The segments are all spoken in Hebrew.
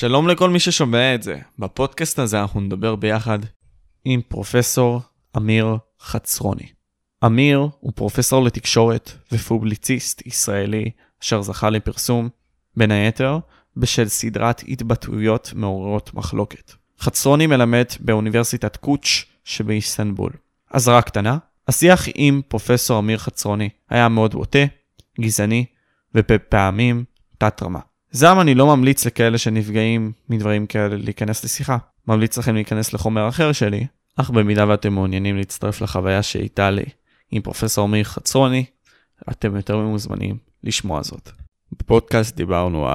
שלום לכל מי ששומע את זה. בפודקאסט הזה אנחנו נדבר ביחד עם פרופסור אמיר חצרוני. אמיר הוא פרופסור לתקשורת ופובליציסט ישראלי אשר זכה לפרסום בין היתר בשל סדרת התבטאויות מעוררות מחלוקת. חצרוני מלמד באוניברסיטת קוץ' שבאיסטנבול. אז רק קטנה, השיח עם פרופסור אמיר חצרוני היה מאוד בוטה, גזעני ובפעמים תת רמה. זם אני לא ממליץ לכאלה שנפגעים מדברים כאלה להיכנס לשיחה. ממליץ לכם להיכנס לחומר אחר שלי, אך במידה ואתם מעוניינים להצטרף לחוויה שהייתה לי עם פרופסור אמיר חצרוני, אתם יותר ממוזמנים לשמוע זאת. בפודקאסט דיברנו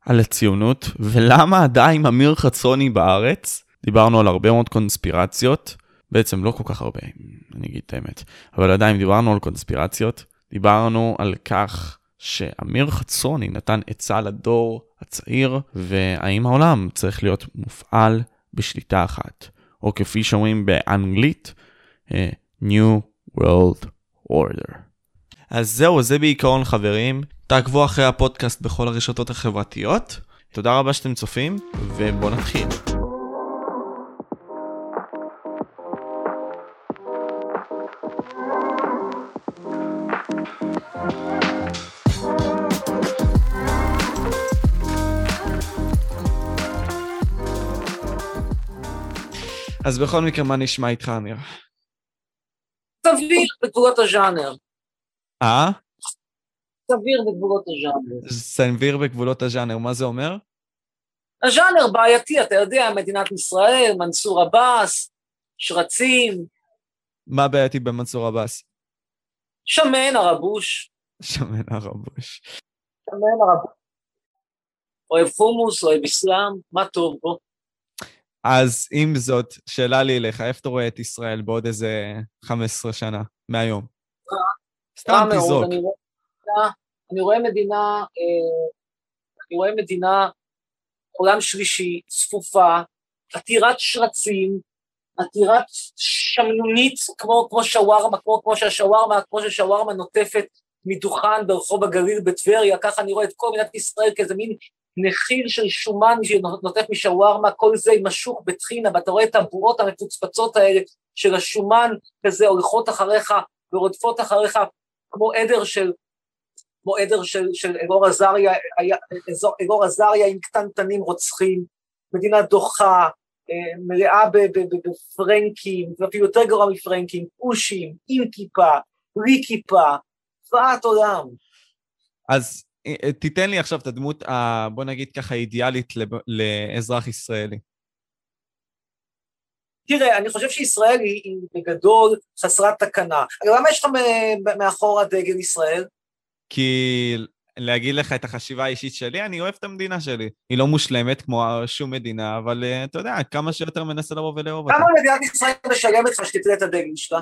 על הציונות ולמה עדיין אמיר חצרוני בארץ. דיברנו על הרבה מאוד קונספירציות, בעצם לא כל כך הרבה, אני אגיד את האמת, אבל עדיין דיברנו על קונספירציות. דיברנו על כך שאמיר חצרוני נתן עצה לדור הצעיר, והאם העולם צריך להיות מופעל בשליטה אחת, או כפי שאומרים באנגלית, New World Order. אז זהו, זה בעיקרון חברים. תעקבו אחרי הפודקאסט בכל הרשתות החברתיות. תודה רבה שאתם צופים, ובואו נתחיל. אז בכל מקרה, מה נשמע איתך, אמיר? סביר בגבולות הז'אנר. סביר בגבולות הז'אנר. סביר בגבולות הז'אנר, מה זה אומר? הז'אנר בעייתי, אתה יודע, מדינת ישראל, מנסור עבאס, שרצים. מה בעייתי במנסור עבאס? שמן הרבוש. שמן הרבוש. שמן הרבוש. אוהב חומוס, אוהב אסלאם, מה טוב בו? אז עם זאת, שאלה לי אליך, איפה אתה רואה את ישראל בעוד איזה 15 שנה מהיום? סתם תזרוק. אני רואה מדינה, עולם שלישי, צפופה, עתירת שרצים, עתירת שמנונית, כמו שהשווארמה נוטפת מדוכן ברחוב הגליל בטבריה. ככה אני רואה את כל מדינת ישראל כאיזה מין נחיל של שומן שנוטף משווארמה, כל זה משוך בתחינה, ואתה רואה את הבורות המפוצפצות האלה של השומן כזה הולכות אחריך ורודפות אחריך כמו עדר של אגור אזריה עם קטנטנים רוצחים. מדינה דוחה, מלאה בפרנקים, ואפילו יותר גרוע מפרנקים, אושים, עם כיפה, בלי כיפה, צבעת עולם. אז תיתן לי עכשיו את הדמות, בוא נגיד ככה, אידיאלית לאזרח ישראלי. תראה, אני חושב שישראל היא בגדול חסרת תקנה. למה יש לך מאחור הדגל ישראל? כי להגיד לך את החשיבה האישית שלי, אני אוהב את המדינה שלי. היא לא מושלמת כמו שום מדינה, אבל אתה יודע, כמה שיותר מנסה לבוא ולאהוב אותה. כמה מדינת ישראל משלמת לך שתתלה את הדגל שלה?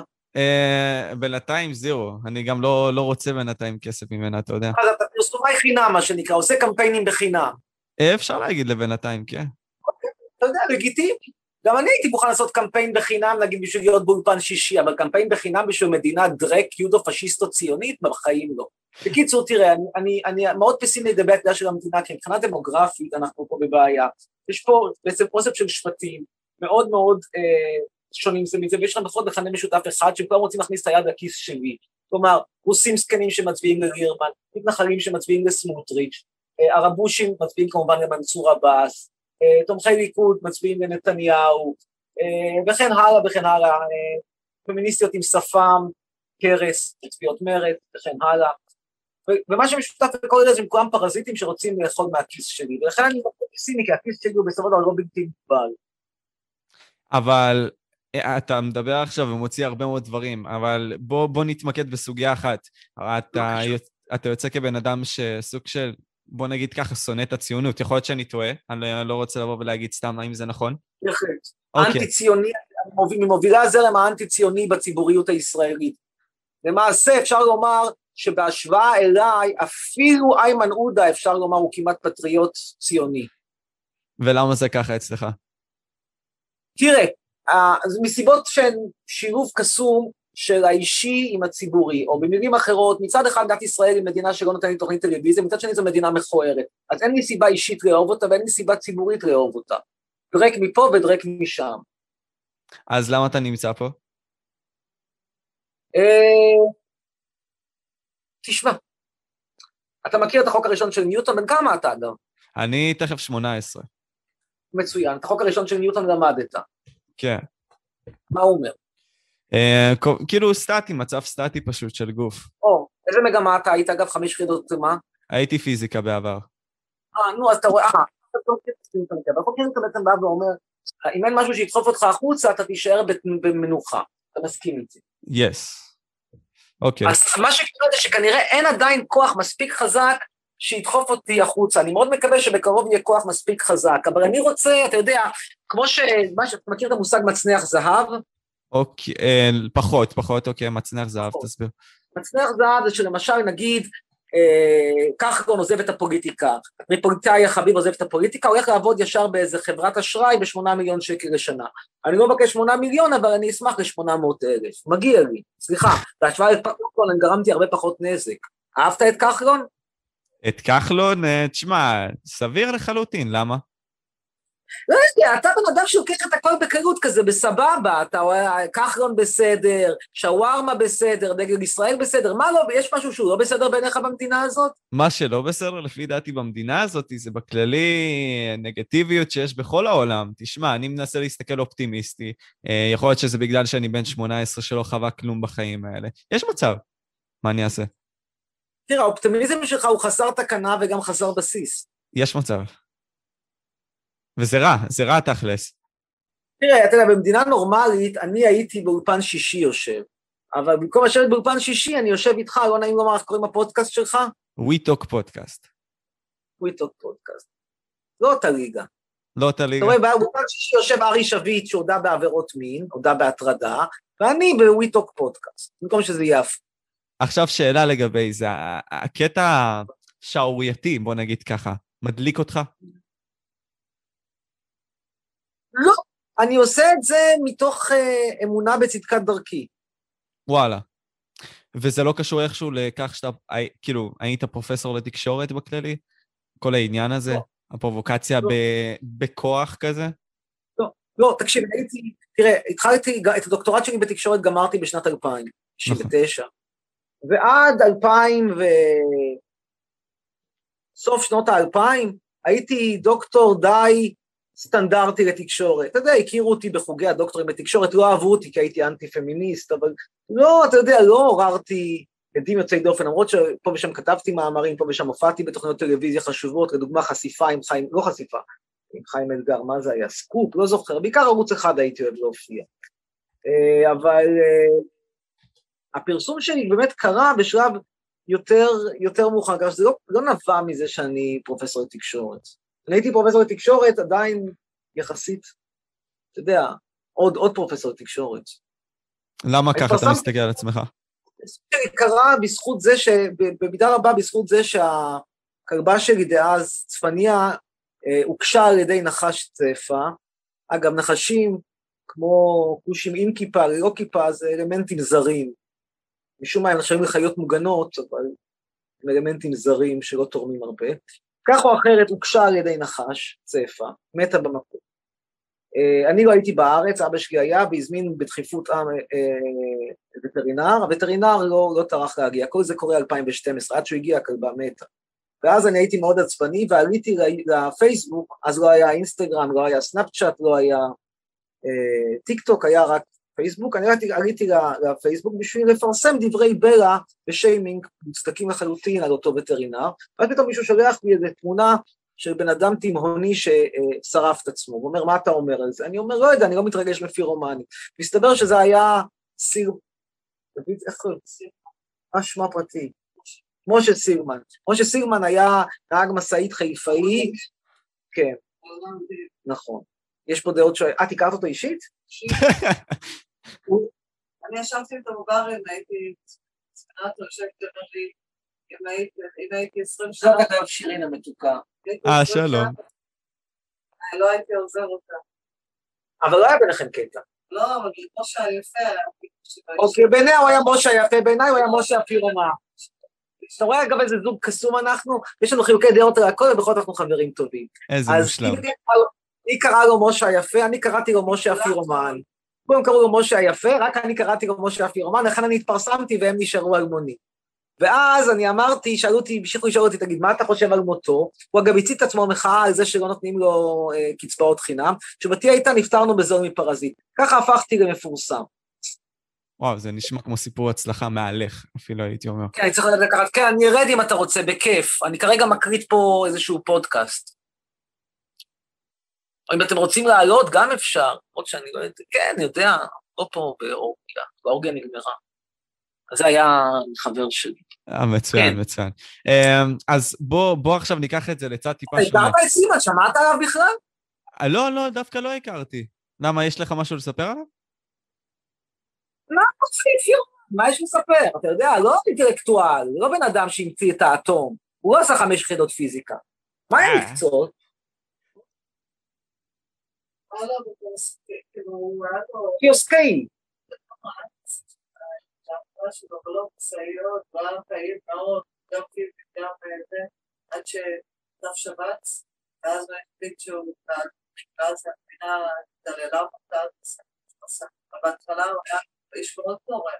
בינתיים זירו, אני גם לא רוצה בינתיים כסף ממנה, אתה יודע. אז אתה פרסומאי חינם, מה שנקרא, עושה קמפיינים בחינם. אפשר להגיד לבינתיים, כן. אתה יודע, לגיטימי. גם אני הייתי מוכן לעשות קמפיין בחינם, נגיד בשביל להיות באולפן שישי, אבל קמפיין בחינם בשביל מדינה דרק, יודו פשיסטו ציונית, בחיים לא. בקיצור, תראה, אני מאוד פסימי לגבי התדעה של המדינה, כי מבחינה דמוגרפית אנחנו פה בבעיה. יש פה בעצם אוסף של שבטים, מאוד מאוד שונים זה מזה, ויש לנו בכל מכנה משותף אחד, שכולם רוצים להכניס את היד לכיס שלי. כלומר, רוסים סקנים שמצביעים ללירמן, מתנחלים שמצביעים לסמוטריץ', הרבושים מצביעים כמובן למנסור עבאס, תומכי ליכוד מצביעים לנתניהו, וכן הלאה וכן הלאה, פמיניסטיות עם שפם, קרס, מצביעות מרד, וכן הלאה. ומה שמשותף בכל זה, הם כולם פרזיטים שרוצים לאכול מהכיס שלי, ולכן אני מפסימי, כי הכיס שלי הוא בסופו של דבר לא בלתי מוגבל. אבל אתה מדבר עכשיו ומוציא הרבה מאוד דברים, אבל בוא נתמקד בסוגיה אחת. אתה יוצא כבן אדם שסוג של, בוא נגיד ככה, שונא את הציונות. יכול להיות שאני טועה, אני לא רוצה לבוא ולהגיד סתם אם זה נכון. בהחלט. אנטי-ציוני, ממובילה הזרם האנטי-ציוני בציבוריות הישראלית. למעשה אפשר לומר שבהשוואה אליי, אפילו איימן עודה אפשר לומר הוא כמעט פטריוט ציוני. ולמה זה ככה אצלך? תראה, מסיבות שהן שילוב קסום של האישי עם הציבורי, או במילים אחרות, מצד אחד דת ישראל היא מדינה שלא נותנת תוכנית טלוויזיה, מצד שני זו מדינה מכוערת, אז אין לי סיבה אישית לאהוב אותה, ואין לי סיבה ציבורית לאהוב אותה, דרק מפה ודרק משם. אז למה אתה נמצא פה? תשמע, אתה מכיר את החוק הראשון של ניוטון, בן כמה אתה אדם? אני תכף 18. מצוין, את החוק הראשון של ניוטון למדת. כן. מה הוא אומר? כאילו סטטי, מצב סטטי פשוט של גוף. או, איזה מגמה אתה היית, אגב, 5 יחידות, מה? הייתי פיזיקה בעבר. נו, אז אתה רואה, אתה לא קצת ניוטון, אבל חוק ניוטון בעצם בא ואומר, אם אין משהו שידחוף אותך החוצה, אתה תישאר במנוחה. אתה מסכים איתי. יס. אוקיי. אז מה שקרה זה שכנראה אין עדיין כוח מספיק חזק שידחוף אותי החוצה, אני מאוד מקווה שבקרוב יהיה כוח מספיק חזק, אבל אני רוצה, אתה יודע, כמו שאתה מכיר את המושג מצנח זהב? אוקיי, פחות, אוקיי, מצנח זהב, תסביר. מצנח זהב זה שלמשל נגיד, כחלון עוזב את הפוליטיקה, ריפוליטאי החביב עוזב את הפוליטיקה, הולך לעבוד ישר באיזה חברת אשראי ב$8 מיליון לשנה. אני לא מבקש 8 מיליון, אבל אני אשמח ל$800,000, מגיע לי, סליחה, בהשוואה לכחלון, אני גרמתי הרבה פחות נזק. אהבת את כחלון? את כחלון, תשמע, סביר לחלוטין, למה? לא יודע, אתה בן אדם שלוקח את הכל בקלות כזה, בסבבה, אתה כחלון בסדר, שווארמה בסדר, דגל ישראל בסדר, מה לא, יש משהו שהוא לא בסדר בעיניך במדינה הזאת? מה שלא בסדר, לפי דעתי במדינה הזאת, זה בכללי נגטיביות שיש בכל העולם, תשמע, אני מנסה להסתכל אופטימיסטי, יכול להיות שזה בגלל שאני בן 18 שלא חווה כלום בחיים האלה, יש מצב, מה אני אעשה? תראה, האופטימיזם שלך הוא חסר תקנה וגם חסר בסיס. יש מצב. וזה רע, זה רע תכלס. תראה, אתה יודע, במדינה נורמלית, אני הייתי באולפן שישי יושב, אבל במקום לשבת באולפן שישי, אני יושב איתך, לא נעים לומר, איך קוראים הפודקאסט שלך? ווי טוק פודקאסט. ווי טוק פודקאסט. לא אותה ליגה. לא אותה ליגה. אתה רואה, באולפן שישי יושב ארי שביט, שהודה בעבירות מין, הודה בהטרדה, ואני בווי טוק פודקאסט, במקום שזה יפה. עכשיו שאלה לגבי זה, הקטע שעורייתי, בוא נגיד ככה, מדליק אותך? לא, אני עושה את זה מתוך אמונה בצדקת דרכי. וואלה, וזה לא קשור איכשהו לכך שאתה, כאילו, היית פרופסור לתקשורת בכללי? כל העניין הזה, לא. הפרובוקציה לא. בכוח כזה? לא, לא, תקשיב, תראה, התחלתי, את הדוקטורט שלי בתקשורת גמרתי בשנת 2009. ועד 2000 סוף שנות ה-2000, הייתי דוקטור די סטנדרטי לתקשורת. אתה יודע, הכירו אותי בחוגי הדוקטורים בתקשורת, לא אהבו אותי כי הייתי אנטי-פמיניסט, אבל לא, אתה יודע, לא עוררתי עדים יוצאי דופן, למרות שפה ושם כתבתי מאמרים, פה ושם הופעתי בתוכניות טלוויזיה חשובות, לדוגמה חשיפה עם חיים, לא חשיפה, עם חיים אלגר, מה זה היה? סקופ, לא זוכר, בעיקר ערוץ אחד הייתי אוהב להופיע. אבל הפרסום שלי באמת קרה בשלב יותר מאוחר, כך שזה לא נבע מזה שאני פרופסור לתקשורת. אני הייתי פרופסור לתקשורת עדיין יחסית, אתה יודע, עוד פרופסור לתקשורת. למה ככה אתה מסתכל על עצמך? זה קרה בזכות זה, במידה רבה בזכות זה שהכלבה שלי דאז, צפניה, הוקשה על ידי נחש צפה, אגב נחשים כמו כושים עם כיפה, לא כיפה, זה אלמנטים זרים, משום מה, נחשבים לחיות מוגנות, אבל עם אלמנטים זרים שלא תורמים הרבה. כך או אחרת, הוקשה על ידי נחש, צפה, מתה במקום. אני לא הייתי בארץ, אבא שלי היה, והזמין בדחיפות וטרינר, הווטרינר לא טרח להגיע, כל זה קורה 2012, עד שהוא הגיע הכלבה מתה. ואז אני הייתי מאוד עצבני, ועליתי לפייסבוק, אז לא היה אינסטגרם, לא היה סנאפצ'אט, לא היה טיק טוק, היה רק פייסבוק, אני עליתי לפייסבוק בשביל לפרסם דברי בלה ושיימינג מוצדקים לחלוטין על אותו וטרינר, ואז פתאום מישהו שולח לי איזו תמונה של בן אדם תימהוני ששרף את עצמו, הוא אומר מה אתה אומר על זה? אני אומר לא יודע, אני לא מתרגש מפירומני, מסתבר שזה היה סיר, איך קוראים? שמה פרטי, משה סילמן, משה סילמן היה נהג משאית חיפאי, כן, נכון, יש פה דעות שואל, את הכרת אותו אישית? אני ישבתי את המוברן, הייתי ספרת רשקת רבי, אם הייתי 20 שנה. זאת אגב שירין המתוקה. שלום. לא הייתי עוזר אותה. אבל לא היה ביניכם קטע. לא, אבל משה היפה. אוקיי, בעיניי הוא היה משה היפה, בעיניי הוא היה משה הפירומה. אתה רואה, אגב, איזה זוג קסום אנחנו, יש לנו חילוקי דעות על הכל, ובכל זאת אנחנו חברים טובים. איזה מושלם. אז היא קראה לו משה היפה, אני קראתי לו משה הפירומן. כולם קראו לו משה היפה, רק אני קראתי לו משה הפירומן, לכן אני התפרסמתי והם נשארו אלמוני. ואז אני אמרתי, שאלו אותי, המשיכו לשאול אותי, תגיד, מה אתה חושב על מותו? הוא אגב הציג את עצמו מחאה על זה שלא נותנים לו קצבאות חינם, שבתי הייתה נפטרנו בזול מפרזיט. ככה הפכתי למפורסם. וואו, זה נשמע כמו סיפור הצלחה מעלך, אפילו הייתי אומר. כן, אני צריך לקחת, כן, אני ארד אם אתה רוצה, בכיף. אני כרגע מקרית פה איזשהו פודקאסט. אם אתם רוצים לעלות, גם אפשר. עוד שאני לא יודע, כן, אני יודע, לא פה באורגיה, באורגיה נגמרה. אז זה היה חבר שלי. מצוין, מצוין. אז בוא עכשיו ניקח את זה לצד טיפה שונה. אתה הכרת סימן, שמעת עליו בכלל? לא, לא, דווקא לא הכרתי. למה, יש לך משהו לספר עליו? מה יש לספר? אתה יודע, לא אינטלקטואל, לא בן אדם שהמציא את האטום. הוא לא עשה 5 יחידות פיזיקה. מה היה מקצועות? פיוסקאי. משהו בבלות מסעיות, בעל חיים מאוד, גם פיזית, גם זה, עד שתף שבץ, ואז הוא החליט שהוא נתן, ואז המדינה דללה אותה, ובהתחלה הוא היה איש מאוד נורא,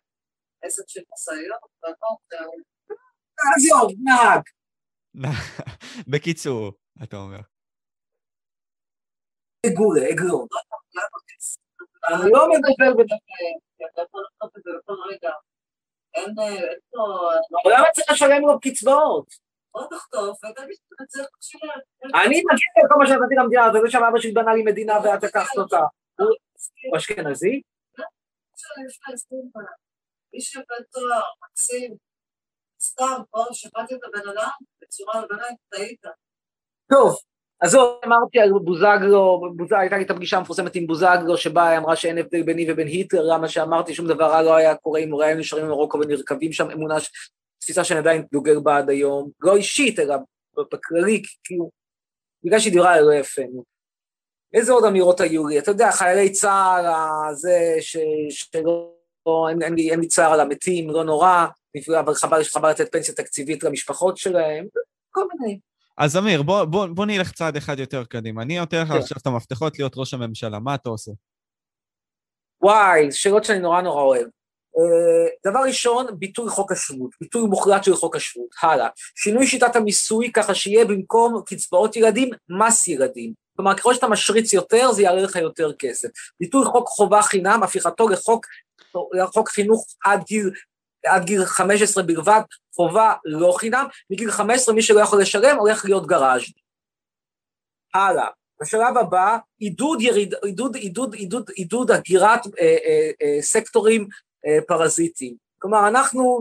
10 מסעיות, ואתה אומר, אז יום, נהג. בקיצור, אתה אומר. אגור, אגור. אני לא מדבר בדברים, כי אתה יכול לחתוב את זה לכל רגע. אין פה... אולי אני צריך לשלם לו קצבאות. בוא תחתוף, ואתה צריך לשלם. אני מגיע לכל מה שנתתי למדינה, וזה שם אבא שבנה לי מדינה ואת לקחת אותה. הוא אשכנזי? לא, יש לך הסתים כאן. איש שבין תואר, מקסים, סתם פה, שבאתי את הבן אדם, בצורה לבנה, תהיית. טוב, אז זו אמרתי על בוזגלו, הייתה לי את הפגישה המפורסמת עם בוזגלו, שבה היא אמרה שאין הבדל ביני ובין היטלר, למה שאמרתי שום דבר רע לא היה קורה, אם הוריהם נשארים במרוקו ונרכבים שם, אמונה, תפיסה שאני עדיין דוגל בה עד היום, לא אישית, אלא בכללי, כאילו, בגלל שהיא דיברה לא יפה. איזה עוד אמירות היו לי? אתה יודע, חיילי צה"ל, זה שלא, אין לי צער על המתים, לא נורא, אבל חבל לתת פנסיה תקציבית למשפחות שלהם, כל מיני. אז אמיר, בוא נלך צעד אחד יותר קדימה. אני נותן לך עכשיו את המפתחות להיות ראש הממשלה. מה אתה עושה? וואי, שאלות שאני נורא נורא אוהב. דבר ראשון, ביטוי חוק השבות. ביטוי מוחלט של חוק השבות. הלאה. שינוי שיטת המיסוי ככה שיהיה במקום קצבאות ילדים, מס ילדים. כלומר, ככל שאתה משריץ יותר, זה יעלה לך יותר כסף. ביטוי חוק חובה חינם, הפיכתו לחוק חינוך עד גיל 15 בלבד, חובה לא חינם, מגיל 15 מי שלא יכול לשלם הולך להיות גראז'. הלאה, בשלב הבא, עידוד הגירת סקטורים פרזיטיים. כלומר, אנחנו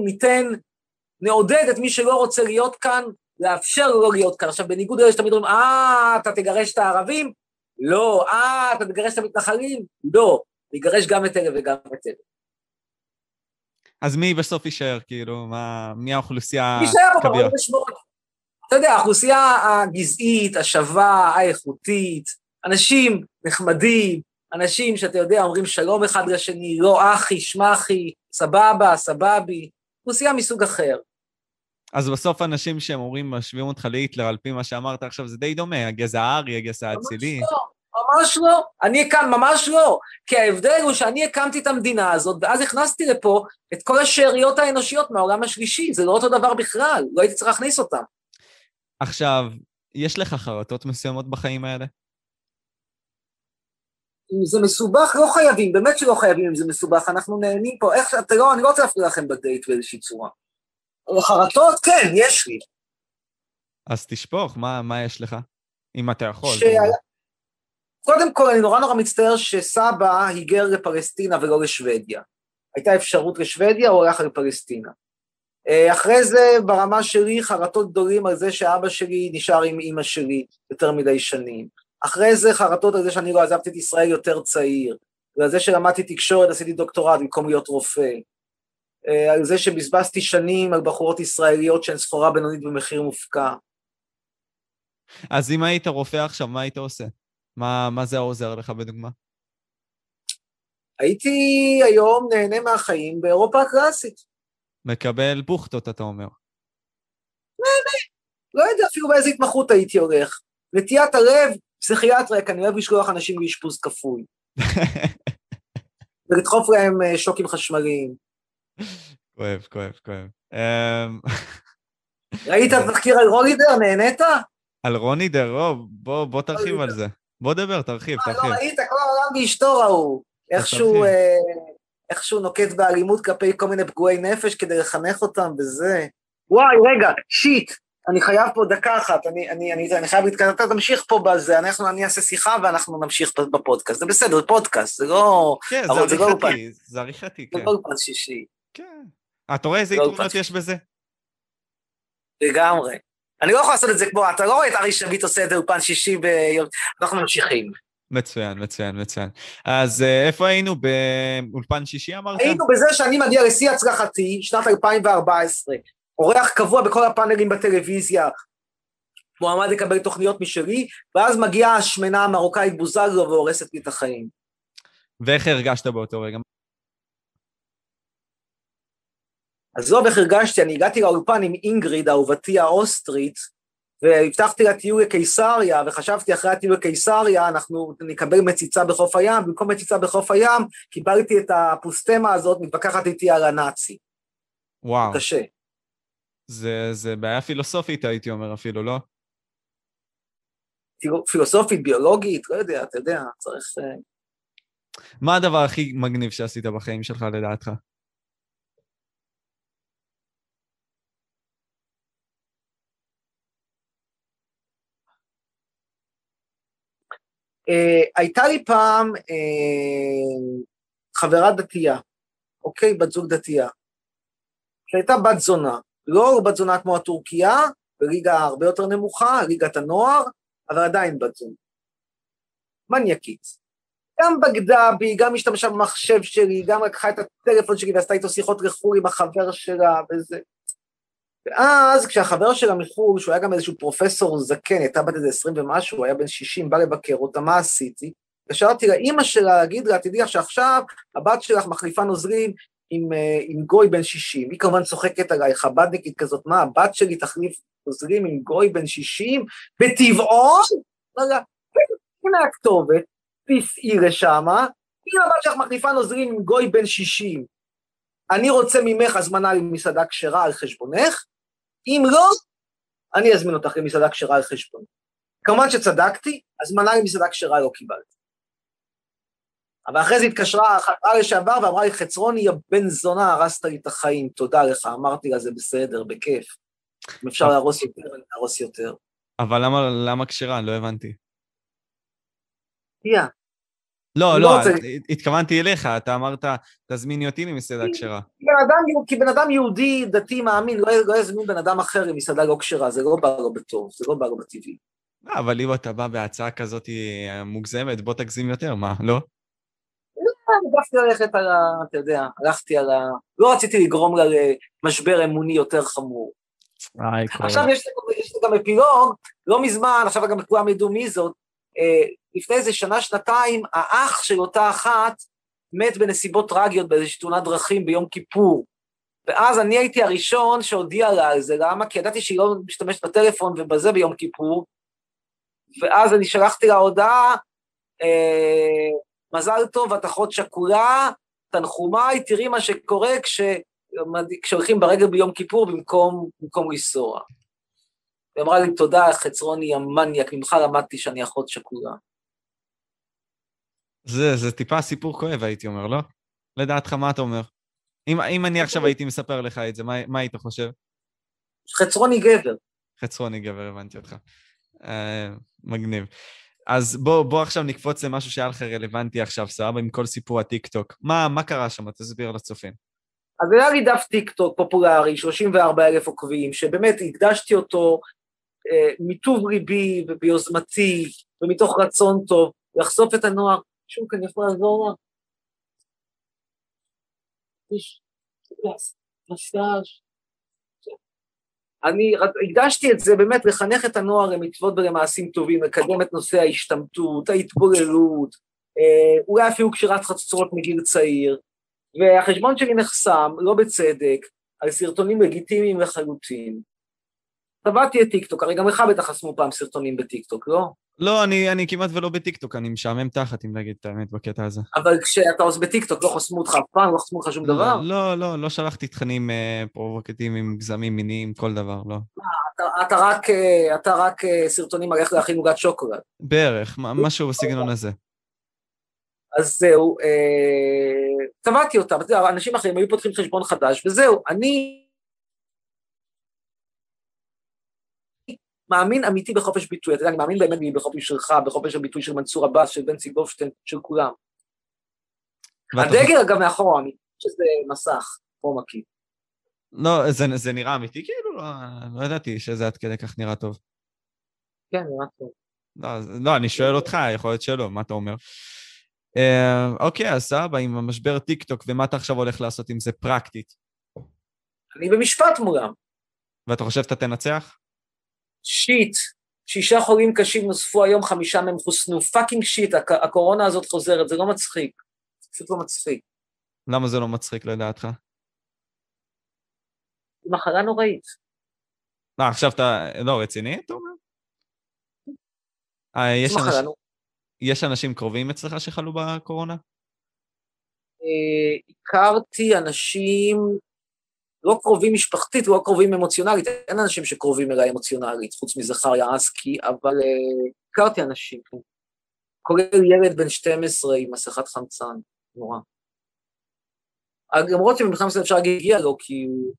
נעודד את מי שלא רוצה להיות כאן, לאפשר לו לא להיות כאן. עכשיו, בניגוד אלה שתמיד אומרים, אתה תגרש את הערבים? לא. אתה תגרש את המתנחלים? לא. תגרש גם את אלה וגם את אלה. אז מי בסוף יישאר, כאילו, מי האוכלוסייה הכבירה? אתה יודע, האוכלוסייה הגזעית, השווה, האיכותית, אנשים נחמדים, אנשים שאתה יודע, אומרים שלום אחד לשני, לא אחי, שמחי, סבבה, סבבי, אוכלוסייה מסוג אחר. אז בסוף אנשים שהם אומרים, משווים אותך להיטלר, על פי מה שאמרת עכשיו, זה די דומה, הגזע הארי, הגזע האצילי. ממש לא, אני כאן, ממש לא, כי ההבדל הוא שאני הקמתי את המדינה הזאת, ואז הכנסתי לפה את כל השאריות האנושיות מהעולם השלישי, זה לא אותו דבר בכלל, לא הייתי צריך להכניס אותם. עכשיו, יש לך חרטות מסוימות בחיים האלה? אם זה מסובך, לא חייבים, באמת שלא חייבים אם זה מסובך, אנחנו נהנים פה, איך, אתה לא, אני לא רוצה להפריע לכם בדייט באיזושהי צורה. חרטות, כן, יש לי. אז תשפוך, מה יש לך? אם אתה יכול. קודם כל, אני נורא נורא מצטער שסבא היגר לפלסטינה ולא לשוודיה. הייתה אפשרות לשוודיה, הוא הלך לפלסטינה. אחרי זה, ברמה שלי, חרטות גדולים על זה שאבא שלי נשאר עם אמא שלי יותר מדי שנים. אחרי זה, חרטות על זה שאני לא עזבתי את ישראל יותר צעיר, ועל זה שלמדתי תקשורת, עשיתי דוקטורט במקום להיות רופא, על זה שבזבזתי שנים על בחורות ישראליות שהן סחורה בינונית במחיר מופקע. אז אם היית רופא עכשיו, מה היית עושה? מה זה עוזר לך בדוגמה? הייתי היום נהנה מהחיים באירופה הקלאסית. מקבל בוכתות, אתה אומר. לא יודע אפילו באיזה התמחות הייתי הולך. נטיית הלב, פסיכיאטריה, אני אוהב לשלוח אנשים לאשפוז כפוי. ולדחוף להם שוקים חשמליים. כואב, כואב, כואב. ראית תחקיר על רונידר, נהנית? על רונידר, בוא תרחיב על זה. בוא דבר, תרחיב. לא ראית, כל העולם ואשתו ראו. איכשהו נוקט באלימות כלפי כל מיני פגועי נפש כדי לחנך אותם וזה. וואי, רגע, שיט. אני חייב פה דקה אחת, אני חייב להתקדם, אתה תמשיך פה בזה, אני אעשה שיחה ואנחנו נמשיך בפודקאסט, זה בסדר, פודקאסט, זה לא... כן, זה עריכתי, כן. זה לא אולפן שישי. כן. אתה רואה איזה עיתונות יש בזה? לגמרי. אני לא יכול לעשות את זה כמו, אתה לא רואה את ארי שביט עושה את אולפן שישי ביום, אנחנו ממשיכים. מצוין, מצוין, מצוין. אז איפה היינו באולפן שישי, אמרת? היינו בזה שאני מגיע לשיא הצלחתי, שנת 2014. אורח קבוע בכל הפאנלים בטלוויזיה, מועמד לקבל תוכניות משלי, ואז מגיעה השמנה המרוקאית בוזגלו והורסת לי את החיים. ואיך הרגשת באותו רגע? אז לא איך הרגשתי, אני הגעתי לאולפן עם אינגריד, אהובתי האוסטרית, והבטחתי לה טיול לקיסריה, וחשבתי אחרי הטיול לקיסריה, אנחנו נקבל מציצה בחוף הים, במקום מציצה בחוף הים, קיבלתי את הפוסטמה הזאת, מתווכחת איתי על הנאצי. וואו. קשה. זה בעיה פילוסופית, הייתי אומר אפילו, לא? פילוסופית, ביולוגית, לא יודע, אתה יודע, צריך... מה הדבר הכי מגניב שעשית בחיים שלך, לדעתך? הייתה לי פעם חברה דתייה, אוקיי, בת זוג דתייה, שהייתה בת זונה. לא בת זונה כמו הטורקיה, בליגה הרבה יותר נמוכה, ליגת הנוער, אבל עדיין בת זונה. מניאקית. גם בגדה בי, גם השתמשה במחשב שלי, גם לקחה את הטלפון שלי ועשתה איתו שיחות רחול עם החבר שלה וזה. ואז כשהחבר שלה מחול, שהוא היה גם איזשהו פרופסור זקן, הייתה בת איזה 20 ומשהו, היה בן 60, בא לבקר אותה, מה עשיתי? השארתי לאמא שלה, להגיד לה, תדעי לך שעכשיו הבת שלך מחליפה נוזרים, עם גוי בן 60, היא כמובן צוחקת עליי, חבדניקית כזאת, מה, הבת שלי תחליף עוזרים עם גוי בן 60, בטבעון, הנה הכתובת, תסעי לשם, אם הבת שלך מחליפה עוזרים עם גוי בן 60, אני רוצה ממך הזמנה למסעדה כשרה על חשבונך, אם לא, אני אזמין אותך למסעדה כשרה על חשבונך. כמובן שצדקתי, הזמנה למסעדה כשרה לא קיבלתי. אבל אחרי זה התקשרה החברה לשעבר ואמרה לי, חצרוני, יא בן זונה, הרסת לי את החיים, תודה לך. אמרתי לה, זה בסדר, בכיף. אם אפשר להרוס יותר, אני ארוס יותר. אבל למה כשרה? לא הבנתי. יא. לא, התכוונתי אליך, אתה אמרת, תזמיני אותי למסעדה כשרה. כי בן אדם יהודי, דתי, מאמין, לא יזמין בן אדם אחר עם מסעדה לא כשרה, זה לא בא לו בטוב, זה לא בא לו בטבעי. אבל אם אתה בא בהצעה כזאת מוגזמת, בוא תגזים יותר, מה, לא? דווקא ללכת על ה... אתה יודע, הלכתי על ה... לא רציתי לגרום לה למשבר אמוני יותר חמור. עכשיו יש לי גם אפילוג, לא מזמן, עכשיו גם כולם ידעו מי זאת, לפני איזה שנה, שנתיים, האח של אותה אחת מת בנסיבות טרגיות, באיזושהי תאונת דרכים ביום כיפור. ואז אני הייתי הראשון שהודיע לה על זה, למה? כי ידעתי שהיא לא משתמשת בטלפון ובזה ביום כיפור, ואז אני שלחתי לה הודעה, מזל טוב, את אחות שקולה, תנחומיי, תראי מה שקורה כשהולכים ברגל ביום כיפור במקום לנסוע. היא אמרה לי, תודה, חצרוני, המניאק, ממך למדתי שאני אחות שקולה. זה טיפה סיפור כואב, הייתי אומר, לא? לדעתך, מה אתה אומר? אם אני עכשיו הייתי מספר לך את זה, מה היית חושב? חצרוני גבר. חצרוני גבר, הבנתי אותך. מגניב. אז בוא עכשיו נקפוץ למשהו שהיה לך רלוונטי עכשיו, סבבה, עם כל סיפור הטיק-טוק. מה קרה שם? תסביר לצופים. אז היה לי דף טיק-טוק פופולרי, 34,000 עוקבים, שבאמת הקדשתי אותו מטוב ריבי וביוזמתי, ומתוך רצון טוב, לחשוף את הנוער. שוב, אני יכול לעזור לה. אני הקדשתי את זה באמת לחנך את הנוער למתוות ולמעשים טובים, לקדם את נושא ההשתמטות, ההתבוללות, אולי אפילו כשרץ חצוצרות מגיל צעיר, והחשבון שלי נחסם, לא בצדק, על סרטונים לגיטימיים לחלוטין. טבעתי את טיקטוק, הרי גם לך בטח חסמו פעם סרטונים בטיקטוק, לא? לא, אני כמעט ולא בטיקטוק, אני משעמם תחת, אם נגיד את האמת בקטע הזה. אבל כשאתה עושה בטיקטוק, לא חסמו אותך פעם, לא חסמו לך שום דבר? לא, לא שלחתי תכנים פרובוקטיביים, גזמים, מיניים, כל דבר, לא. אתה רק סרטונים על איך להכין עוגת שוקולד. בערך, משהו בסגנון הזה. אז זהו, טבעתי אותם, אנשים אחרים היו פותחים חשבון חדש, וזהו, אני מאמין אמיתי בחופש ביטוי, אתה יודע, אני מאמין באמת בחופש שלך, בחופש הביטוי של מנסור עבאס, של בן סיגופשטיין, של כולם. הדגל אגב מאחור, אני חושב שזה מסך, פה מקי. לא, זה נראה אמיתי, כאילו, לא ידעתי שזה עד כדי כך נראה טוב. כן, נראה טוב. לא, אני שואל אותך, יכול להיות שלא, מה אתה אומר? אוקיי, אז סבא, עם המשבר טיק-טוק, ומה אתה עכשיו הולך לעשות עם זה פרקטית? אני במשפט מולם. ואתה חושב אתה תנצח? שיט, 6 חולים קשים נוספו היום, 5 מהם חוסנו, פאקינג שיט, הקורונה הזאת חוזרת, זה לא מצחיק, זה פשוט לא מצחיק. למה זה לא מצחיק לדעתך? מחלה נוראית. לא, עכשיו אתה לא רציני, אתה אומר? יש אנשים קרובים אצלך שחלו בקורונה? הכרתי אנשים לא קרובים משפחתית, לא קרובים אמוציונלית, אין אנשים שקרובים אליי אמוציונלית, חוץ מזכריה עסקי, אבל הכרתי אנשים, כולל ילד בן 12 עם מסכת חמצן, נורא. למרות שבמלחמת חמצן אפשר להגיע לו, כי הוא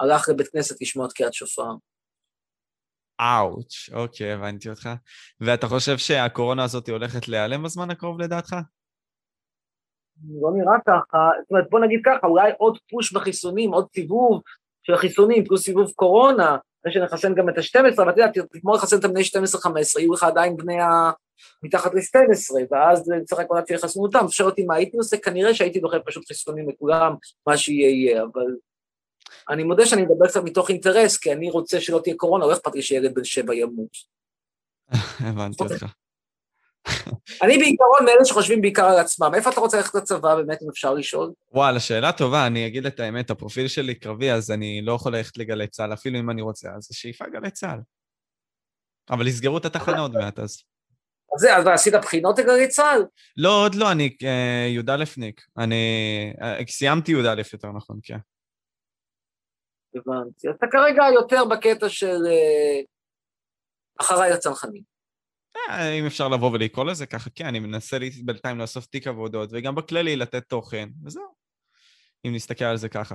הלך לבית כנסת לשמוע את קריאת שופר. אאוץ', אוקיי, הבנתי אותך. ואתה חושב שהקורונה הזאת הולכת להיעלם בזמן הקרוב לדעתך? לא נראה ככה, זאת אומרת, בוא נגיד ככה, אולי עוד פוש בחיסונים, עוד סיבוב של החיסונים, פלוס סיבוב קורונה, אחרי שנחסן גם את ה-12, אבל אתה יודע, תגמור לחסן את בני 12-15, יהיו לך עדיין בני מתחת ל-12, ואז צריך רק לדעת שיחסנו אותם, אפשר אותי מה הייתי עושה, כנראה שהייתי דוחף פשוט חיסונים לכולם, מה שיהיה יהיה, אבל אני מודה שאני מדבר קצת מתוך אינטרס, כי אני רוצה שלא תהיה קורונה, או אכפת לי שילד בן 7 ימות. הבנתי אותך. אני בעיקרון מאלה שחושבים בעיקר על עצמם. איפה אתה רוצה ללכת לצבא, באמת, אם אפשר לשאול? וואלה, שאלה טובה, אני אגיד את האמת, הפרופיל שלי קרבי, אז אני לא יכול ללכת לגלי צהל, אפילו אם אני רוצה, אז שאיפה גלי צהל. אבל הסגרו את התחנה עוד מעט, אז. אז עשית בחינות לגלי צהל? לא, עוד לא, אני יהודה לפניק. אני סיימתי יהודה לפ יותר נכון, כן. הבנתי. אתה כרגע יותר בקטע של אחריי לצנחנים. אם אפשר לבוא ולהיקול לזה ככה, כן, אני מנסה בינתיים לאסוף תיק עבודות, וגם בכללי לתת תוכן, וזהו, אם נסתכל על זה ככה,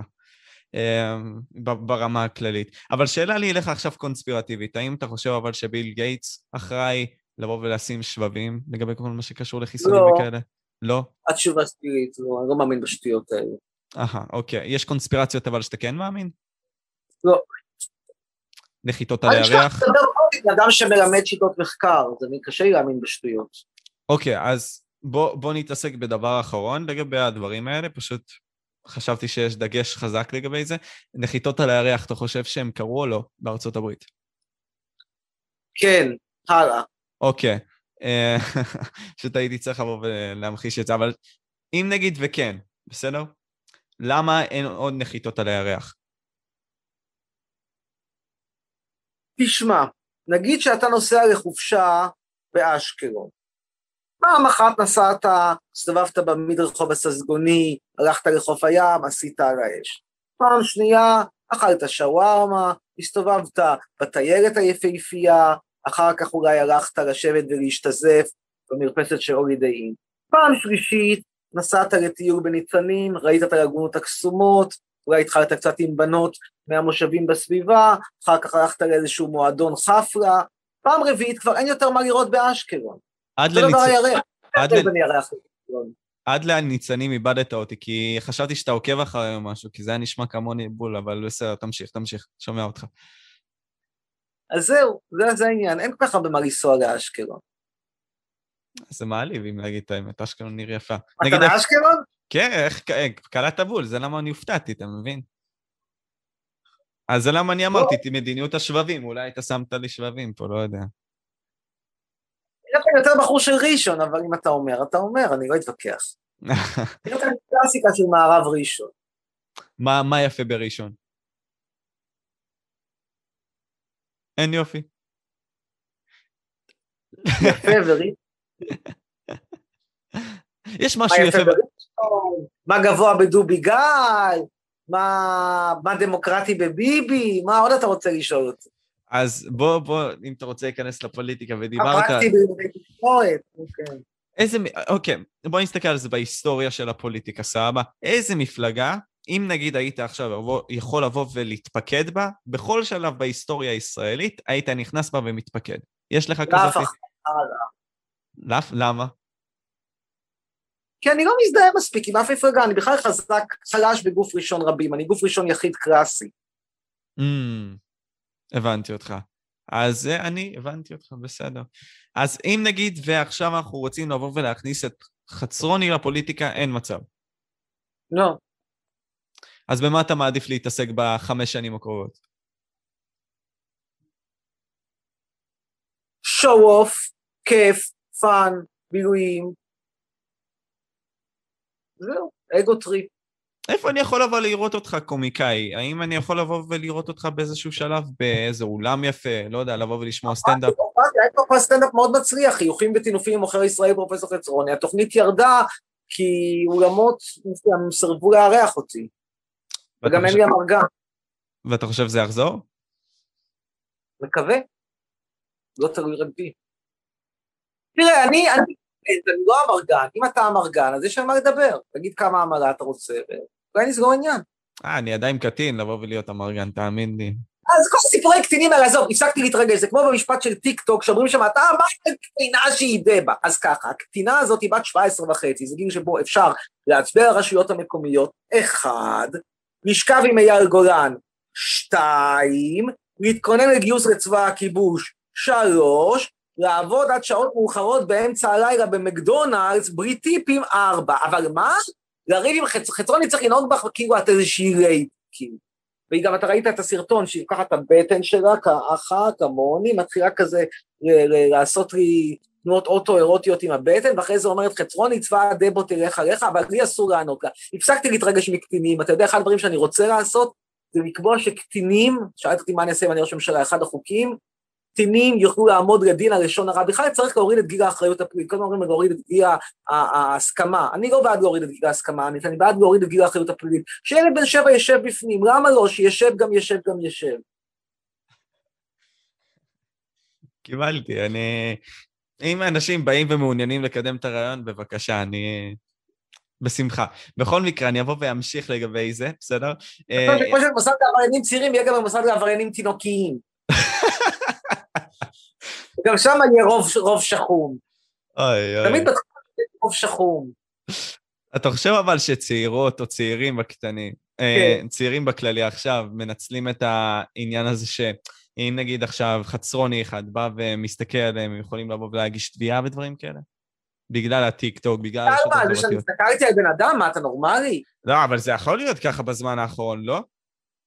ברמה הכללית. אבל שאלה לי לך עכשיו קונספירטיבית, האם אתה חושב אבל שביל גייטס אחראי לבוא ולשים שבבים לגבי כל מה שקשור לחיסונים וכאלה? לא. התשובה ספירית, אני לא מאמין בשטויות האלה. אוקיי, יש קונספירציות אבל שאתה כן מאמין? לא. נחיתות על הירח. אדם שמלמד שיטות מחקר, זה קשה להאמין בשטויות. אוקיי, אז בוא נתעסק בדבר האחרון לגבי הדברים האלה, פשוט חשבתי שיש דגש חזק לגבי זה. נחיתות על הירח, אתה חושב שהם קרו או לא בארצות הברית? כן, הלאה. אוקיי, פשוט הייתי צריך לבוא ולהמחיש את זה, אבל אם נגיד וכן, בסדר? למה אין עוד נחיתות על הירח? תשמע, נגיד שאתה נוסע לחופשה באשקלון. פעם אחת נסעת, סתובבת במדרחוב הססגוני, הלכת לחוף הים, עשית על האש. פעם שנייה, אכלת שווארמה, הסתובבת בטיילת היפהפייה, אחר כך אולי הלכת לשבת ולהשתזף במרפסת של הולידיין. פעם שלישית, נסעת לטיול בניצנים, ראית את הלגונות הקסומות, אולי התחלת קצת עם בנות מהמושבים בסביבה, אחר כך הלכת לאיזשהו מועדון חפלה, פעם רביעית כבר אין יותר מה לראות באשקלון. עד לניצנים איבדת אותי, כי חשבתי שאתה עוקב אחרי משהו, כי זה היה נשמע כמוני בול, אבל בסדר, תמשיך, שומע אותך. אז זהו, זה העניין, אין ככה במה לנסוע לאשקלון. זה מעליב, אם להגיד את האמת, אשקלון נראה יפה. אתה באשקלון? כן, קלעת בול, זה למה אני הופתעתי, אתה מבין? אז זה למה אני אמרתי, מדיניות השבבים, אולי אתה שמת לי שבבים פה, לא יודע. יותר בחור של ראשון, אבל אם אתה אומר, אתה אומר, אני לא אתווכח. תראה את הקלאסיקה של מערב ראשון. מה יפה בראשון? אין יופי. יפה וראשון. יש משהו יפה בראשון? מה גבוה בדובי גל? מה דמוקרטי בביבי? מה עוד אתה רוצה לשאול אותי? אז בוא, אם אתה רוצה להיכנס לפוליטיקה ודיברת... הפרקטיבי ובתקורת, אוקיי. אוקיי, בוא נסתכל על זה בהיסטוריה של הפוליטיקה, סבבה. איזה מפלגה, אם נגיד היית עכשיו יכול לבוא ולהתפקד בה, בכל שלב בהיסטוריה הישראלית, היית נכנס בה ומתפקד. יש לך כזאת... למה? כי אני לא מזדהה מספיק עם אף מפלגה, אני בכלל חזק, חלש בגוף ראשון רבים, אני גוף ראשון יחיד קלאסי. הבנתי אותך. אז אני הבנתי אותך, בסדר. אז אם נגיד, ועכשיו אנחנו רוצים לעבור ולהכניס את חצרוני לפוליטיקה, אין מצב. לא. אז במה אתה מעדיף להתעסק ב5 שנים הקרובות? show-off, כיף, פאן, בילויים. זהו, אגו טריפ. איפה אני יכול לבוא לראות אותך קומיקאי? האם אני יכול לבוא ולראות אותך באיזשהו שלב, באיזה אולם יפה, לא יודע, לבוא ולשמוע סטנדאפ? היה סטנדאפ מאוד מצליח, חיוכים וטינופים עם מוכר ישראל, פרופסור חצרוני. התוכנית ירדה, כי אולמות סרבו להארח אותי. וגם אין לי המרגע. ואתה חושב זה יחזור? מקווה. לא תלוי רק בי. תראה, אני לא אמרגן, אם אתה אמרגן, אז יש על מה לדבר, תגיד כמה עמלה אתה רוצה, ואולי נסגור עניין. אני עדיין קטין, לבוא ולהיות אמרגן, תאמין לי. אז כל סיפורי קטינים על עזוב, הפסקתי להתרגש, זה כמו במשפט של טיק טוק, שאומרים שם, אתה אמרת קטינה שהידה בה, אז ככה, הקטינה הזאת היא בת 17.5, זה גיל שבו אפשר להצביע לרשויות המקומיות, 1, לשכב עם אייל גולן, 2, להתכונן לגיוס לצבא הכיבוש, 3, לעבוד עד שעות מאוחרות באמצע הלילה במקדונלדס, בלי טיפים 4, אבל מה? לריב עם חצרוני צריך לנהוג בך כאילו את איזושהי רייטקים. וגם אתה ראית את הסרטון שהיא לוקחת את הבטן שלה ככה, כמוני, מתחילה כזה לעשות לי תנועות אוטו-אירוטיות עם הבטן, ואחרי זה אומרת חצרוני, צבא הדבו תלך עליך, אבל לי אסור לענות לה. הפסקתי להתרגש מקטינים, אתה יודע, אחד הדברים שאני רוצה לעשות, זה לקבוע שקטינים, שאלת אותי מה אני אעשה, ואני ראש ממשלה, אחד החוקים, קטינים יוכלו לעמוד לדין על לשון הרע, בכלל צריך להוריד את גיל האחריות הפלילית, כל אומרים להוריד את גיל ההסכמה, אני לא בעד להוריד את גיל ההסכמה, אני בעד להוריד את גיל האחריות הפלילית, שילד בן 7 ישב בפנים, למה לא? שישב גם ישב גם ישב. קיבלתי, אם האנשים באים ומעוניינים לקדם את הרעיון, בבקשה, אני... בשמחה. בכל מקרה, אני אבוא ואמשיך לגבי זה, בסדר? כמו שבמוסד לעבריינים צעירים, יהיה גם במוסד לעבריינים תינוקיים. גם שם יהיה רוב שחום. תמיד בתחום יהיה רוב שחום. אתה חושב אבל שצעירות או צעירים בקטנים, צעירים בכללי עכשיו, מנצלים את העניין הזה שאם נגיד עכשיו חצרוני אחד בא ומסתכל עליהם, הם יכולים לבוא ולהגיש תביעה ודברים כאלה? בגלל הטיק טוק, בגלל... זה שאני הסתכלתי על בן אדם, מה, אתה נורמלי? לא, אבל זה יכול להיות ככה בזמן האחרון, לא?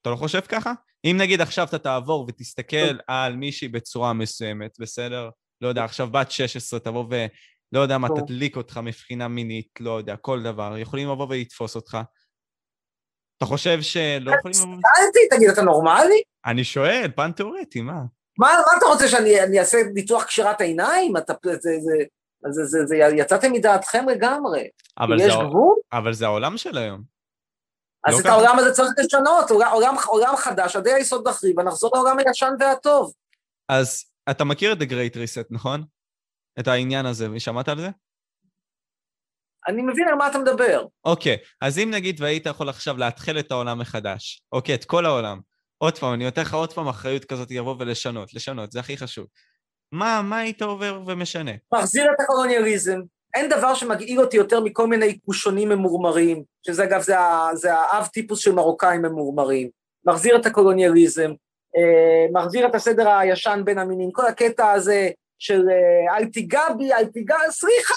אתה לא חושב ככה? אם נגיד עכשיו אתה תעבור ותסתכל על מישהי בצורה מסוימת, בסדר? לא יודע, עכשיו בת 16 תבוא ולא יודע מה תדליק אותך מבחינה מינית, לא יודע, כל דבר. יכולים לבוא ולתפוס אותך. אתה חושב שלא יכולים... סתכלתי, תגיד, אתה נורמלי? אני שואל, פן תיאורטי, מה? מה אתה רוצה שאני אעשה ניתוח קשירת העיניים? יצאתם מדעתכם לגמרי. אבל זה העולם של היום. אז את העולם הזה צריך לשנות, עולם חדש, עדי היסוד בחריבה, נחזור לעולם הישן והטוב. אז אתה מכיר את The Great Reset, נכון? את העניין הזה, שמעת על זה? אני מבין על מה אתה מדבר. אוקיי, אז אם נגיד והיית יכול עכשיו להתחיל את העולם מחדש, אוקיי, את כל העולם, עוד פעם, אני נותן לך עוד פעם אחריות כזאת יבוא ולשנות, לשנות, זה הכי חשוב. מה היית עובר ומשנה? מחזיר את הקולוניאליזם. אין דבר שמגעיל אותי יותר מכל מיני קושונים ממורמרים, שזה אגב, זה האב טיפוס של מרוקאים ממורמרים, מחזיר את הקולוניאליזם, מחזיר את הסדר הישן בין המינים, כל הקטע הזה של אל תיגע בי, אל תיגע, סליחה,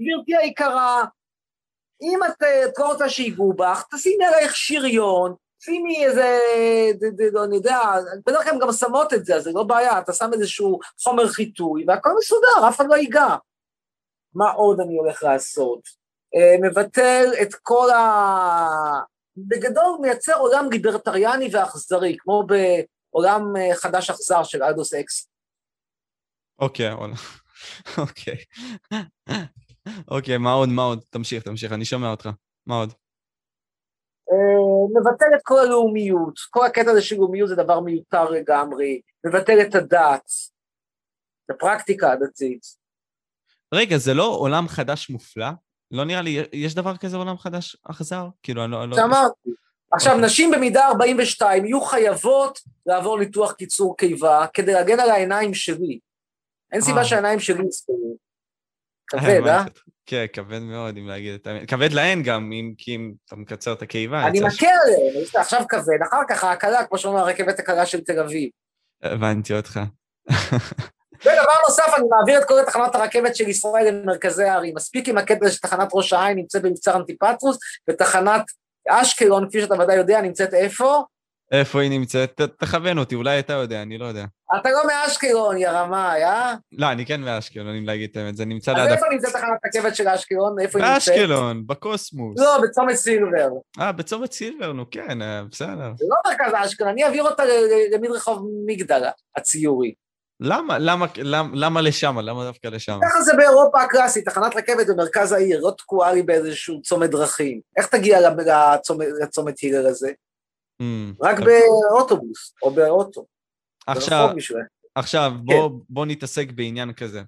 גברתי היקרה, אם את לא רוצה שיגעו בך, תשימי עלייך שריון, שימי איזה, אני יודע, בדרך כלל הם גם שמות את זה, אז זה לא בעיה, אתה שם איזשהו חומר חיטוי, והכל מסודר, אף אחד לא ייגע. מה עוד אני הולך לעשות? מבטל את כל ה... בגדול מייצר עולם ליברטריאני ואכזרי, כמו בעולם חדש אכזר של אלדוס אקס. אוקיי, אוקיי. אוקיי, מה עוד, מה עוד? תמשיך, תמשיך, אני שומע אותך. מה עוד? מבטל את כל הלאומיות, כל הקטע הזה של לאומיות זה דבר מיותר לגמרי, מבטל את הדת, את הפרקטיקה הדתית. רגע, זה לא עולם חדש מופלא? לא נראה לי, יש דבר כזה עולם חדש אכזר? כאילו, אני לא... אמרתי. עכשיו, נשים במידה 42 יהיו חייבות לעבור ניתוח קיצור קיבה, כדי להגן על העיניים שלי. אין סיבה שהעיניים שלי יספרו. כבד, אה? כן, כבד מאוד, אם להגיד את האמת. כבד להן גם, כי אם אתה מקצר את הקיבה... אני מכיר להם, עכשיו כבד, אחר כך ההקלה, כמו שאומר, הרכבת הקלה של תל אביב. הבנתי אותך. ודבר נוסף, אני מעביר את כל תחנת הרכבת של ישראל למרכזי הערים. מספיק עם הקטע שתחנת ראש העין נמצאת במבצר אנטיפטרוס, ותחנת אשקלון, כפי שאתה ודאי יודע, נמצאת איפה? איפה היא נמצאת? תכוון אותי, אולי אתה יודע, אני לא יודע. אתה לא מאשקלון, ירמאי, אה? לא, אני כן מאשקלון, אני להגיד את האמת, זה נמצא ליד... אז איפה נמצאת תחנת הרכבת של אשקלון? איפה היא נמצאת? באשקלון, בקוסמוס. לא, בצומת סילבר. בצומת סילבר, נו, כן, בסדר. זה לא מרכז אשקלון, אני אעביר אותה למין רחוב מגדל הציורי. למה? למה לשם? למה דווקא לשם? ככה זה באירופה הקלאסית, תחנת רכבת במרכז העיר, לא תקועה לי באיזשהו צומת דרכים. איך תגיע לצומת הילר הזה? רק באוטובוס, או באוטו. עכשיו, בוא נתעסק בעניין כזה.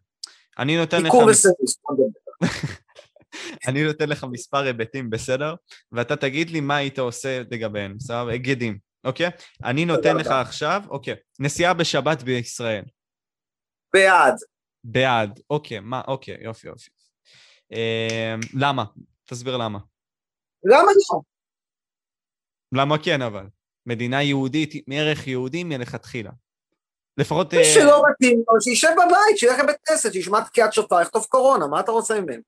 אני נותן לך... אני נותן לך מספר היבטים, בסדר? ואתה תגיד לי מה היית עושה לגביהם, סבב? היגדים, אוקיי? אני נותן לך עכשיו, אוקיי. נסיעה בשבת בישראל. בעד, אוקיי, מה, אוקיי, יופי, יופי. למה? תסביר למה. למה לא? למה כן, אבל? מדינה יהודית, מערך יהודי מלכתחילה. לפחות... מי שלא מתאים לו, שישב בבית, שילך לבית כנסת, שישמע תקיעת שופר, יכתוב קורונה, מה אתה רוצה ממנו?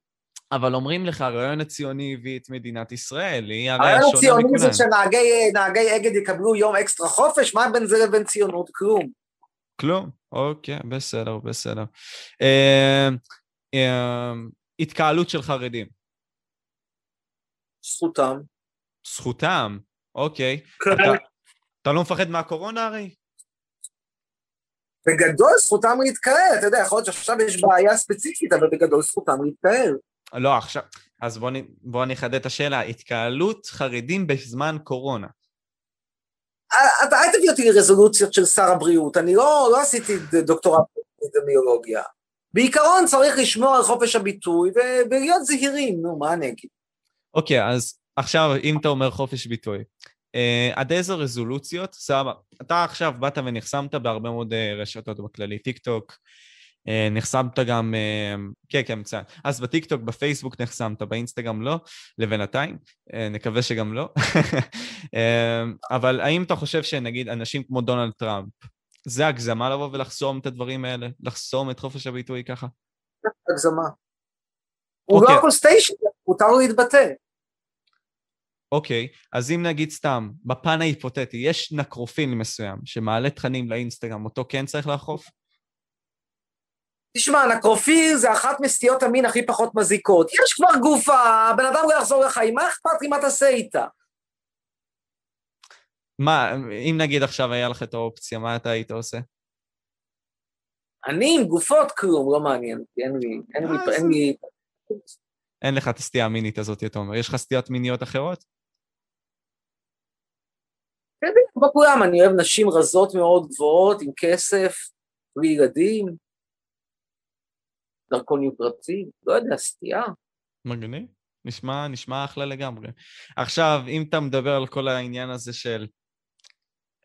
אבל אומרים לך, הרעיון הציוני הביא את מדינת ישראל, היא הרי השונה מכולם. הרעיון הציוני זה שנהגי אגד יקבלו יום אקסטרה חופש, מה בין זה לבין ציונות? כלום. כלום, אוקיי, בסדר, בסדר. התקהלות של חרדים. זכותם, אוקיי. אתה לא מפחד מהקורונה הרי? בגדול זכותם להתקהל, אתה יודע, יכול להיות שעכשיו יש בעיה ספציפית, אבל בגדול זכותם להתקהל. לא, עכשיו, אז בואו נחדד את השאלה, התקהלות חרדים בזמן קורונה. אתה היית הביא אותי לרזולוציות של שר הבריאות, אני לא עשיתי דוקטורט במיולוגיה. בעיקרון צריך לשמור על חופש הביטוי ולהיות זהירים, נו, מה נגיד? אוקיי, אז עכשיו, אם אתה אומר חופש ביטוי, עד איזה רזולוציות, סבא, אתה עכשיו באת ונחסמת בהרבה מאוד רשתות בכללי, טיק טוק, נחסמת גם, כן, אז בטיק טוק, בפייסבוק נחסמת, באינסטגרם לא, לבינתיים, נקווה שגם לא, אבל האם אתה חושב שנגיד אנשים כמו דונלד טראמפ, זה הגזמה לבוא ולחסום את הדברים האלה, לחסום את חופש הביטוי ככה? זה הגזמה. הוא לא הכל סטיישן, מותר לו להתבטא. אוקיי, אז אם נגיד סתם, בפן ההיפותטי, יש נקרופיל מסוים שמעלה תכנים לאינסטגרם, אותו כן צריך לאכוף? תשמע, נקרופיל זה אחת מסטיות המין הכי פחות מזיקות. יש כבר גופה, בן אדם לא יחזור לחיים, מה אכפת לי מה תעשה איתה? מה, אם נגיד עכשיו היה לך את האופציה, מה אתה היית עושה? אני עם גופות כלום, לא מעניין, אין לי... אין לך את הסטייה המינית הזאת, אתה אומר. יש לך סטיות מיניות אחרות? כן, בכולם. אני אוהב נשים רזות מאוד גבוהות, עם כסף, וילדים, דרכון יוקרתי, לא יודע, סטייה. מגניב. נשמע אחלה לגמרי. עכשיו, אם אתה מדבר על כל העניין הזה של...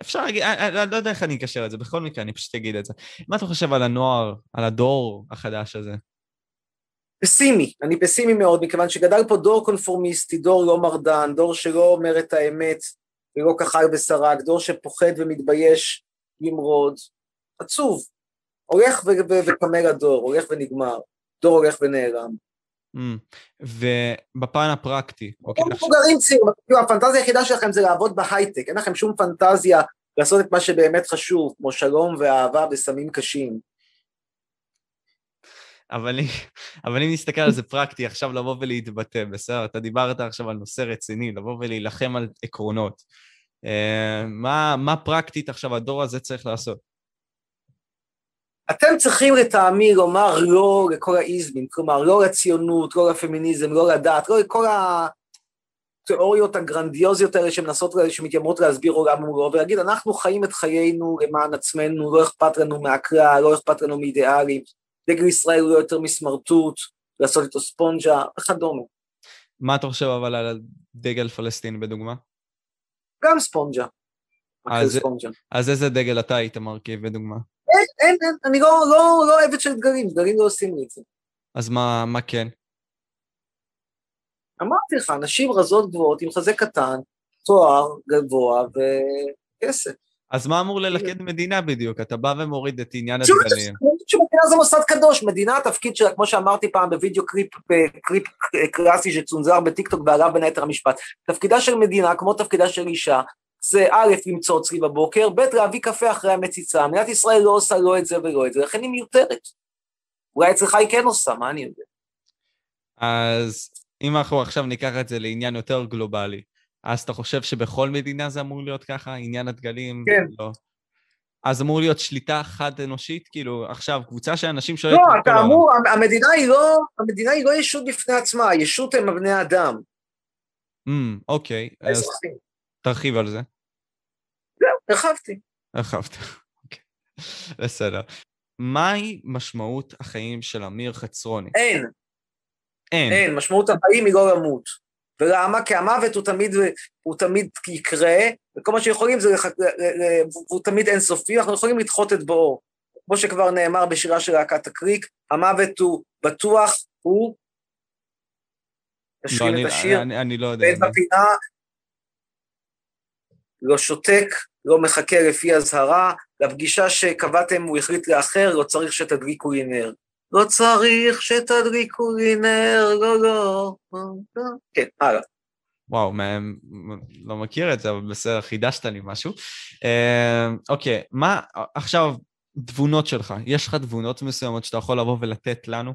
אפשר להגיד, אני לא יודע איך אני אקשר את זה, בכל מקרה אני פשוט אגיד את זה. מה אתה חושב על הנוער, על הדור החדש הזה? פסימי, אני פסימי מאוד, מכיוון שגדל פה דור קונפורמיסטי, דור לא מרדן, דור שלא אומר את האמת, ולא כחל ושרק, דור שפוחד ומתבייש למרוד, עצוב, הולך וקמל הדור, הולך ונגמר, דור הולך ונעלם. ובפן הפרקטי. אתם מבוגרים צעירים, הפנטזיה היחידה שלכם זה לעבוד בהייטק, אין לכם שום פנטזיה לעשות את מה שבאמת חשוב, כמו שלום ואהבה וסמים קשים. אבל אם נסתכל על זה פרקטי, עכשיו לבוא ולהתבטא, בסדר? אתה דיברת עכשיו על נושא רציני, לבוא ולהילחם על עקרונות. מה פרקטית עכשיו הדור הזה צריך לעשות? אתם צריכים לטעמי לומר לא לכל האיזמים, כלומר לא לציונות, לא לפמיניזם, לא לדת, לא לכל התיאוריות הגרנדיוזיות האלה שמתיימרות להסביר עולם מולו, ולהגיד אנחנו חיים את חיינו למען עצמנו, לא אכפת לנו מהקרא, לא אכפת לנו מאידיאלים, דגל ישראל הוא לא יותר מסמרטוט, לעשות איתו ספונג'ה, וכדומה. מה אתה חושב אבל על הדגל פלסטין בדוגמה? גם ספונג'ה. אז איזה דגל אתה היית מרכיב בדוגמה? אין, אני לא אוהבת של דגלים, דגלים לא עושים לי את זה. אז מה כן? אמרתי לך, אנשים רזות גבוהות עם חזה קטן, תואר גבוה וכסף. אז מה אמור ללכד מדינה בדיוק? אתה בא ומוריד את עניין הדגלים. שמדינה זה מוסד קדוש, מדינה התפקיד שלה, כמו שאמרתי פעם בווידאו קליפ קלאסי שצונזר בטיקטוק ועליו בין היתר המשפט, תפקידה של מדינה, כמו תפקידה של אישה, זה א' למצוא אצלי בבוקר, ב' להביא קפה אחרי המציצה, מדינת ישראל לא עושה לא את זה ולא את זה, לכן היא מיותרת. אולי אצלך היא כן עושה, מה אני יודע? אז אם אנחנו עכשיו ניקח את זה לעניין יותר גלובלי, אז אתה חושב שבכל מדינה זה אמור להיות ככה? עניין הדגלים? כן. לא. אז אמור להיות שליטה חד אנושית? כאילו, עכשיו, קבוצה שאנשים שואלת... לא, אתה אמור, המדינה היא לא ישות בפני עצמה, הישות הם מבני אדם. אוקיי. אז תרחיב על זה. הרחבתי. אוקיי. בסדר. מהי משמעות החיים של אמיר חצרוני? אין. משמעות החיים היא לא למות. ולמה? כי המוות הוא תמיד יקרה, וכל מה שיכולים זה הוא תמיד אינסופי, אנחנו יכולים לדחות את באור. כמו שכבר נאמר בשירה של להקת הקריק, המוות הוא בטוח, הוא... תשאיר את השיר. אני לא יודע. ואת הפינה... לא שותק, לא מחכה לפי הזהרה, לפגישה שקבעתם הוא החליט לאחר, לא צריך שתדליקו לי נר. לא צריך שתדליקו לי נר, לא. כן, הלאה. וואו, לא מכיר את זה, אבל בסדר, חידשת לי משהו. אוקיי, מה עכשיו תבונות שלך? יש לך תבונות מסוימות שאתה יכול לבוא ולתת לנו?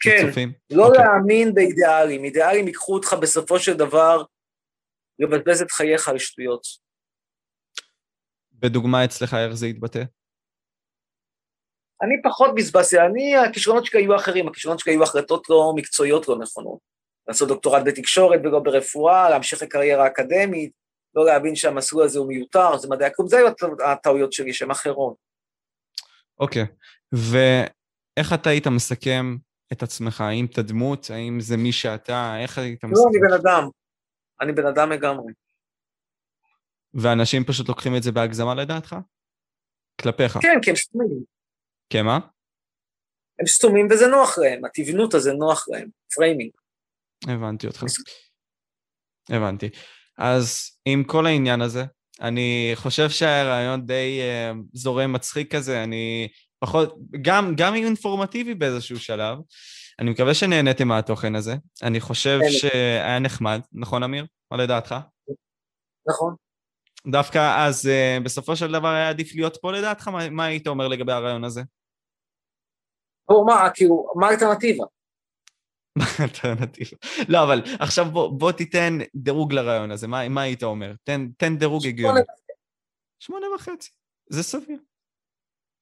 כן, לא להאמין באידיאלים. אידיאלים יקחו אותך בסופו של דבר, לבזבז את חייך על שטויות. בדוגמה אצלך, איך זה יתבטא? אני פחות בזבזתי, הכישרונות שלי היו אחרים, הכישרונות שלי היו החלטות לא מקצועיות לא נכונות. לעשות דוקטורט בתקשורת ולא ברפואה, להמשיך לקריירה אקדמית, לא להבין שהמסלול הזה הוא מיותר, זה מדעי הכלום, זה היו הטעויות שלי, שהן אחרות. אוקיי, ואיך אתה היית מסכם את עצמך? האם את הדמות? האם זה מי שאתה? איך היית מסכם? לא, אני בן אדם. אני בן אדם לגמרי. ואנשים פשוט לוקחים את זה בהגזמה לדעתך? כלפיך. כן, כי הם סתומים. כן, מה? הם סתומים וזה נוח להם, התבנות הזה נוח להם, פריימינג. הבנתי אותך. הבנתי. אז עם כל העניין הזה, אני חושב שהרעיון די זורם מצחיק כזה, אני פחות, גם אינפורמטיבי באיזשהו שלב, אני מקווה שנהניתי מהתוכן הזה, אני חושב שהיה נחמד, נכון אמיר? מה לדעתך? נכון. דווקא אז בסופו של דבר היה עדיף להיות פה לדעתך, מה היית אומר לגבי הרעיון הזה? מה האלטרנטיבה? מה האלטרנטיבה? לא, אבל עכשיו בוא תיתן דירוג לרעיון הזה, מה היית אומר? תן דירוג הגיוני. 8.5, זה סביר.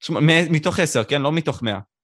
8.5, מתוך 10, כן? לא מתוך 100.